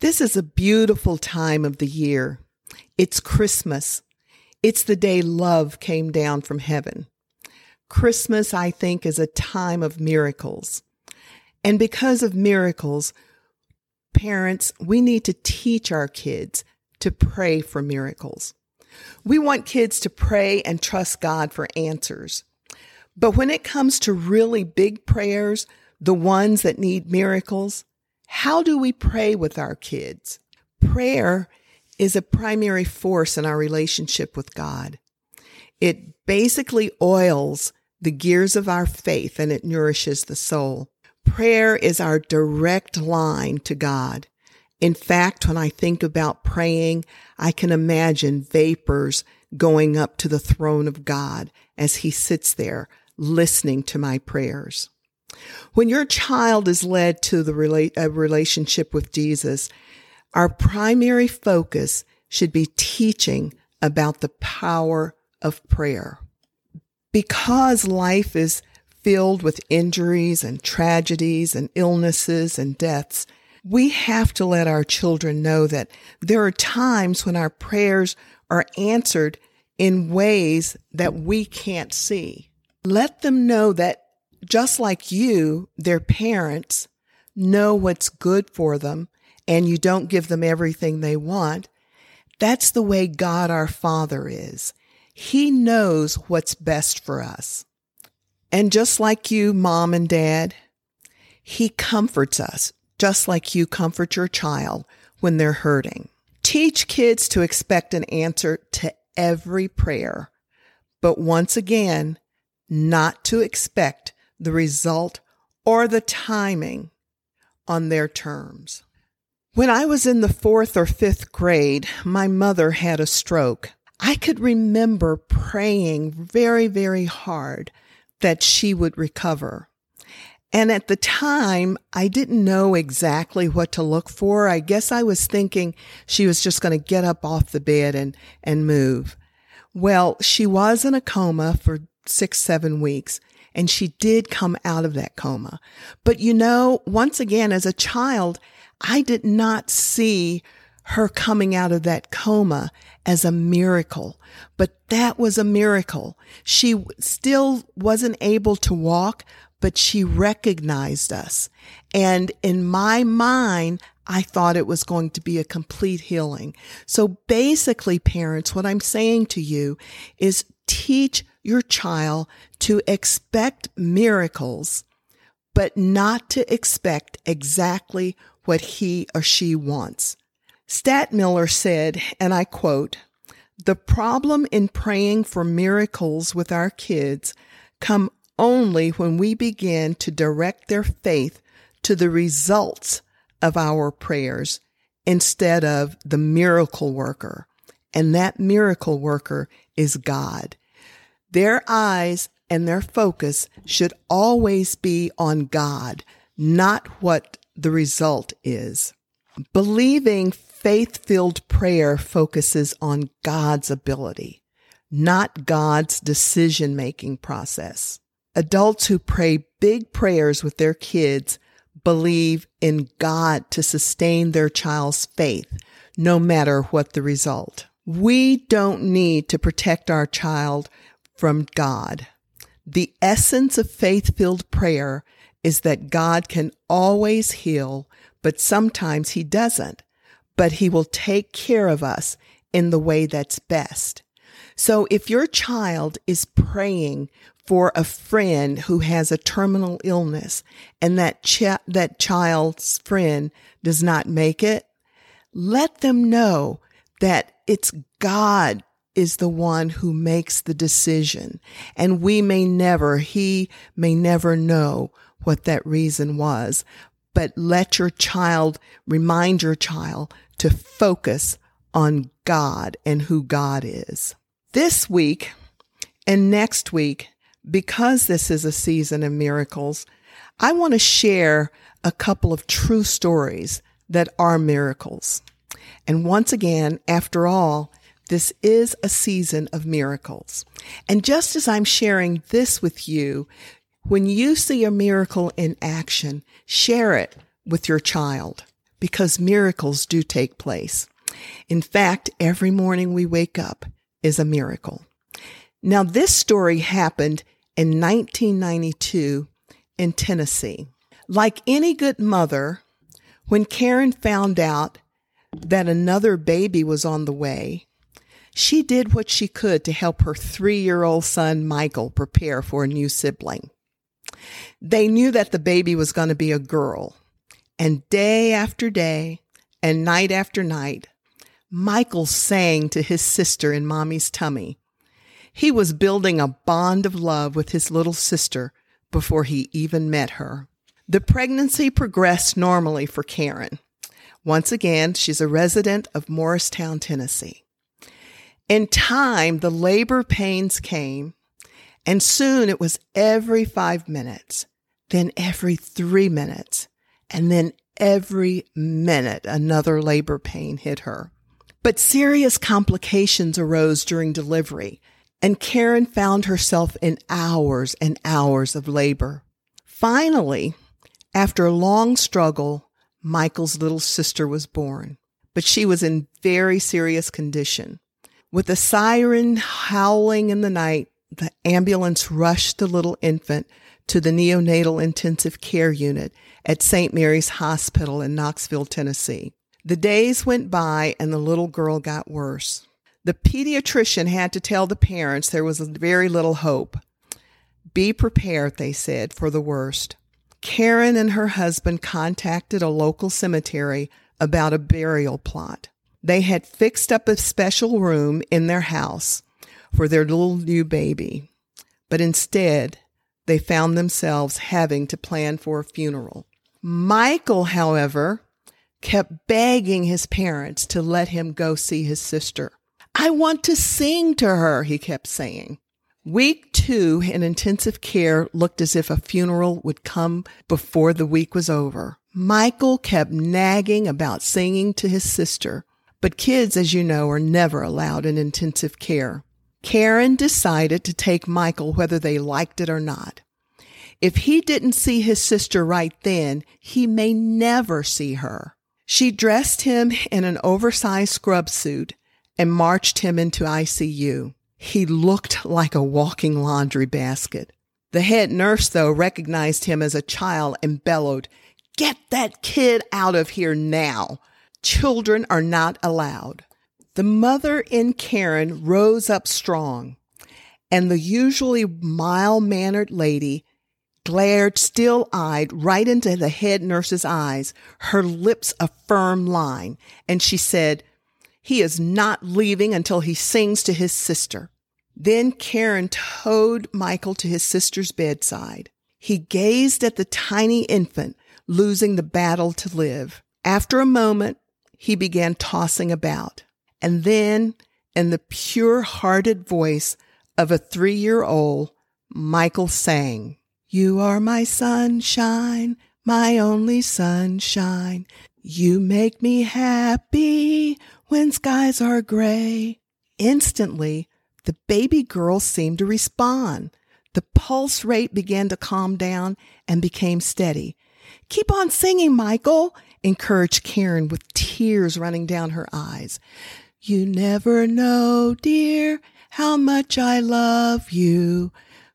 This is a beautiful time of the year. It's Christmas. It's the day love came down from heaven. Christmas, I think, is a time of miracles. And because of miracles, parents, we need to teach our kids to pray for miracles. We want kids to pray and trust God for answers. But when it comes to really big prayers, the ones that need miracles, how do we pray with our kids? Prayer is a primary force in our relationship with God. It basically oils the gears of our faith and it nourishes the soul. Prayer is our direct line to God. In fact, when I think about praying, I can imagine vapors going up to the throne of God as He sits there listening to my prayers. When your child is led to a relationship with Jesus, our primary focus should be teaching about the power of prayer. Because life is filled with injuries and tragedies and illnesses and deaths, we have to let our children know that there are times when our prayers are answered in ways that we can't see. Let them know that just like you, their parents, know what's good for them, and you don't give them everything they want. That's the way God our Father is. He knows what's best for us. And just like you, Mom and Dad, He comforts us, just like you comfort your child when they're hurting. Teach kids to expect an answer to every prayer, but once again, not to expect the result or the timing on their terms. When I was in the 4th or 5th grade, my mother had a stroke. I could remember praying very, very hard that she would recover. And at the time, I didn't know exactly what to look for. I guess I was thinking she was just going to get up off the bed and move. Well, she was in a coma for 6-7 weeks. And she did come out of that coma. But you know, once again, as a child, I did not see her coming out of that coma as a miracle. But that was a miracle. She still wasn't able to walk, but she recognized us. And in my mind, I thought it was going to be a complete healing. So basically, parents, what I'm saying to you is teach your child to expect miracles, but not to expect exactly what he or she wants. Statmiller said, and I quote, "The problem in praying for miracles with our kids come only when we begin to direct their faith to the results of our prayers instead of the miracle worker. And that miracle worker is God." Their eyes and their focus should always be on God, not what the result is. Believing faith-filled prayer focuses on God's ability, not God's decision-making process. Adults who pray big prayers with their kids believe in God to sustain their child's faith, no matter what the result. We don't need to protect our child from God. The essence of faith-filled prayer is that God can always heal, but sometimes He doesn't. But He will take care of us in the way that's best. So if your child is praying for a friend who has a terminal illness and that child's friend does not make it, let them know that it's God is the one who makes the decision, and he may never know what that reason was. But remind your child to focus on God and who God is. This week and next week, because this is a season of miracles, I want to share a couple of true stories that are miracles. And once again, after all, this is a season of miracles. And just as I'm sharing this with you, when you see a miracle in action, share it with your child, because miracles do take place. In fact, every morning we wake up is a miracle. Now, this story happened in 1992 in Tennessee. Like any good mother, when Karen found out that another baby was on the way, she did what she could to help her 3-year-old son, Michael, prepare for a new sibling. They knew that the baby was going to be a girl. And day after day and night after night, Michael sang to his sister in mommy's tummy. He was building a bond of love with his little sister before he even met her. The pregnancy progressed normally for Karen. Once again, she's a resident of Morristown, Tennessee. In time, the labor pains came. And soon it was every 5 minutes, then every 3 minutes, and then every minute another labor pain hit her. But serious complications arose during delivery, and Karen found herself in hours and hours of labor. Finally, after a long struggle, Michael's little sister was born, but she was in very serious condition. With a siren howling in the night, the ambulance rushed the little infant to the neonatal intensive care unit at St. Mary's Hospital in Knoxville, Tennessee. The days went by and the little girl got worse. The pediatrician had to tell the parents there was very little hope. Be prepared, they said, for the worst. Karen and her husband contacted a local cemetery about a burial plot. They had fixed up a special room in their house for their little new baby, but instead they found themselves having to plan for a funeral. Michael, however, kept begging his parents to let him go see his sister. "I want to sing to her," he kept saying. Week 2 in intensive care looked as if a funeral would come before the week was over. Michael kept nagging about singing to his sister, but kids, as you know, are never allowed in intensive care. Karen decided to take Michael whether they liked it or not. If he didn't see his sister right then, he may never see her. She dressed him in an oversized scrub suit and marched him into ICU. He looked like a walking laundry basket. The head nurse, though, recognized him as a child and bellowed, "Get that kid out of here now. Children are not allowed." The mother in Karen rose up strong, and the usually mild-mannered lady glared still-eyed right into the head nurse's eyes, her lips a firm line, and she said, "He is not leaving until he sings to his sister." Then Karen towed Michael to his sister's bedside. He gazed at the tiny infant, losing the battle to live. After a moment, he began tossing about. And then, in the pure-hearted voice of a 3-year-old, Michael sang, "You are my sunshine, my only sunshine. You make me happy when skies are gray." Instantly, the baby girl seemed to respond. The pulse rate began to calm down and became steady. "Keep on singing, Michael," encouraged Karen with tears running down her eyes. "You never know, dear, how much I love you.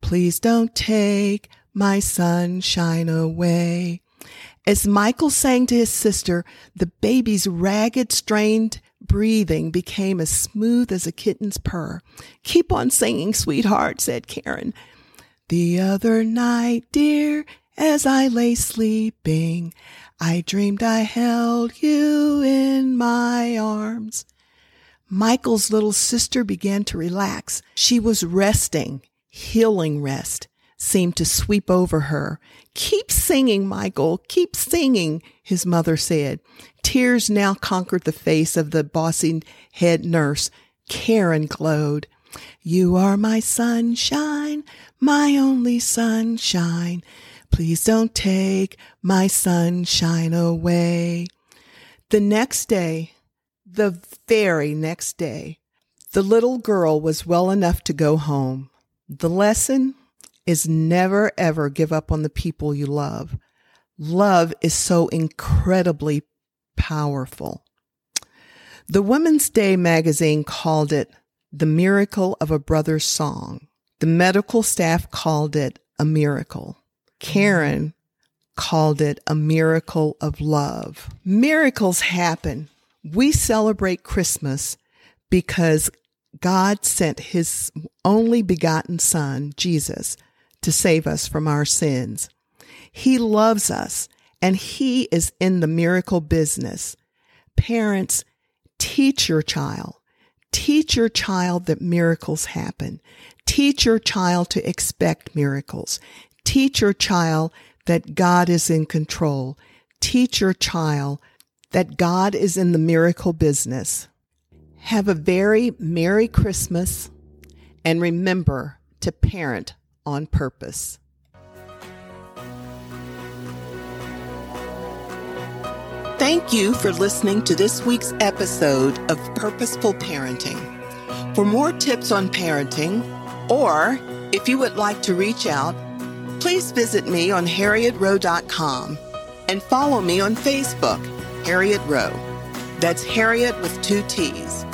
Please don't take my sunshine away." As Michael sang to his sister, the baby's ragged, strained breathing became as smooth as a kitten's purr. "Keep on singing, sweetheart," said Karen. "The other night, dear, as I lay sleeping, I dreamed I held you in my arms. Michael's little sister began to relax. She was resting. Healing rest seemed to sweep over her. "Keep singing, Michael. Keep singing," his mother said. Tears now conquered the face of the bossy head nurse. Karen glowed. "You are my sunshine, my only sunshine. Please don't take my sunshine away." The very next day, the little girl was well enough to go home. The lesson is never, ever give up on the people you love. Love is so incredibly powerful. The Women's Day magazine called it the miracle of a brother's song. The medical staff called it a miracle. Karen called it a miracle of love. Miracles happen. We celebrate Christmas because God sent his only begotten son, Jesus, to save us from our sins. He loves us, and he is in the miracle business. Parents, teach your child that miracles happen. Teach your child to expect miracles. Teach your child that God is in control. Teach your child that God is in the miracle business. Have a very Merry Christmas, and remember to parent on purpose. Thank you for listening to this week's episode of Purposeful Parenting. For more tips on parenting, or if you would like to reach out, please visit me on HarrietRowe.com and follow me on Facebook, Harriet Rowe. That's Harriet with 2 T's.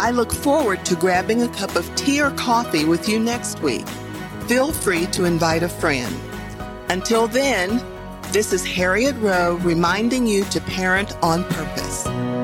I look forward to grabbing a cup of tea or coffee with you next week. Feel free to invite a friend. Until then, this is Harriet Rowe reminding you to parent on purpose.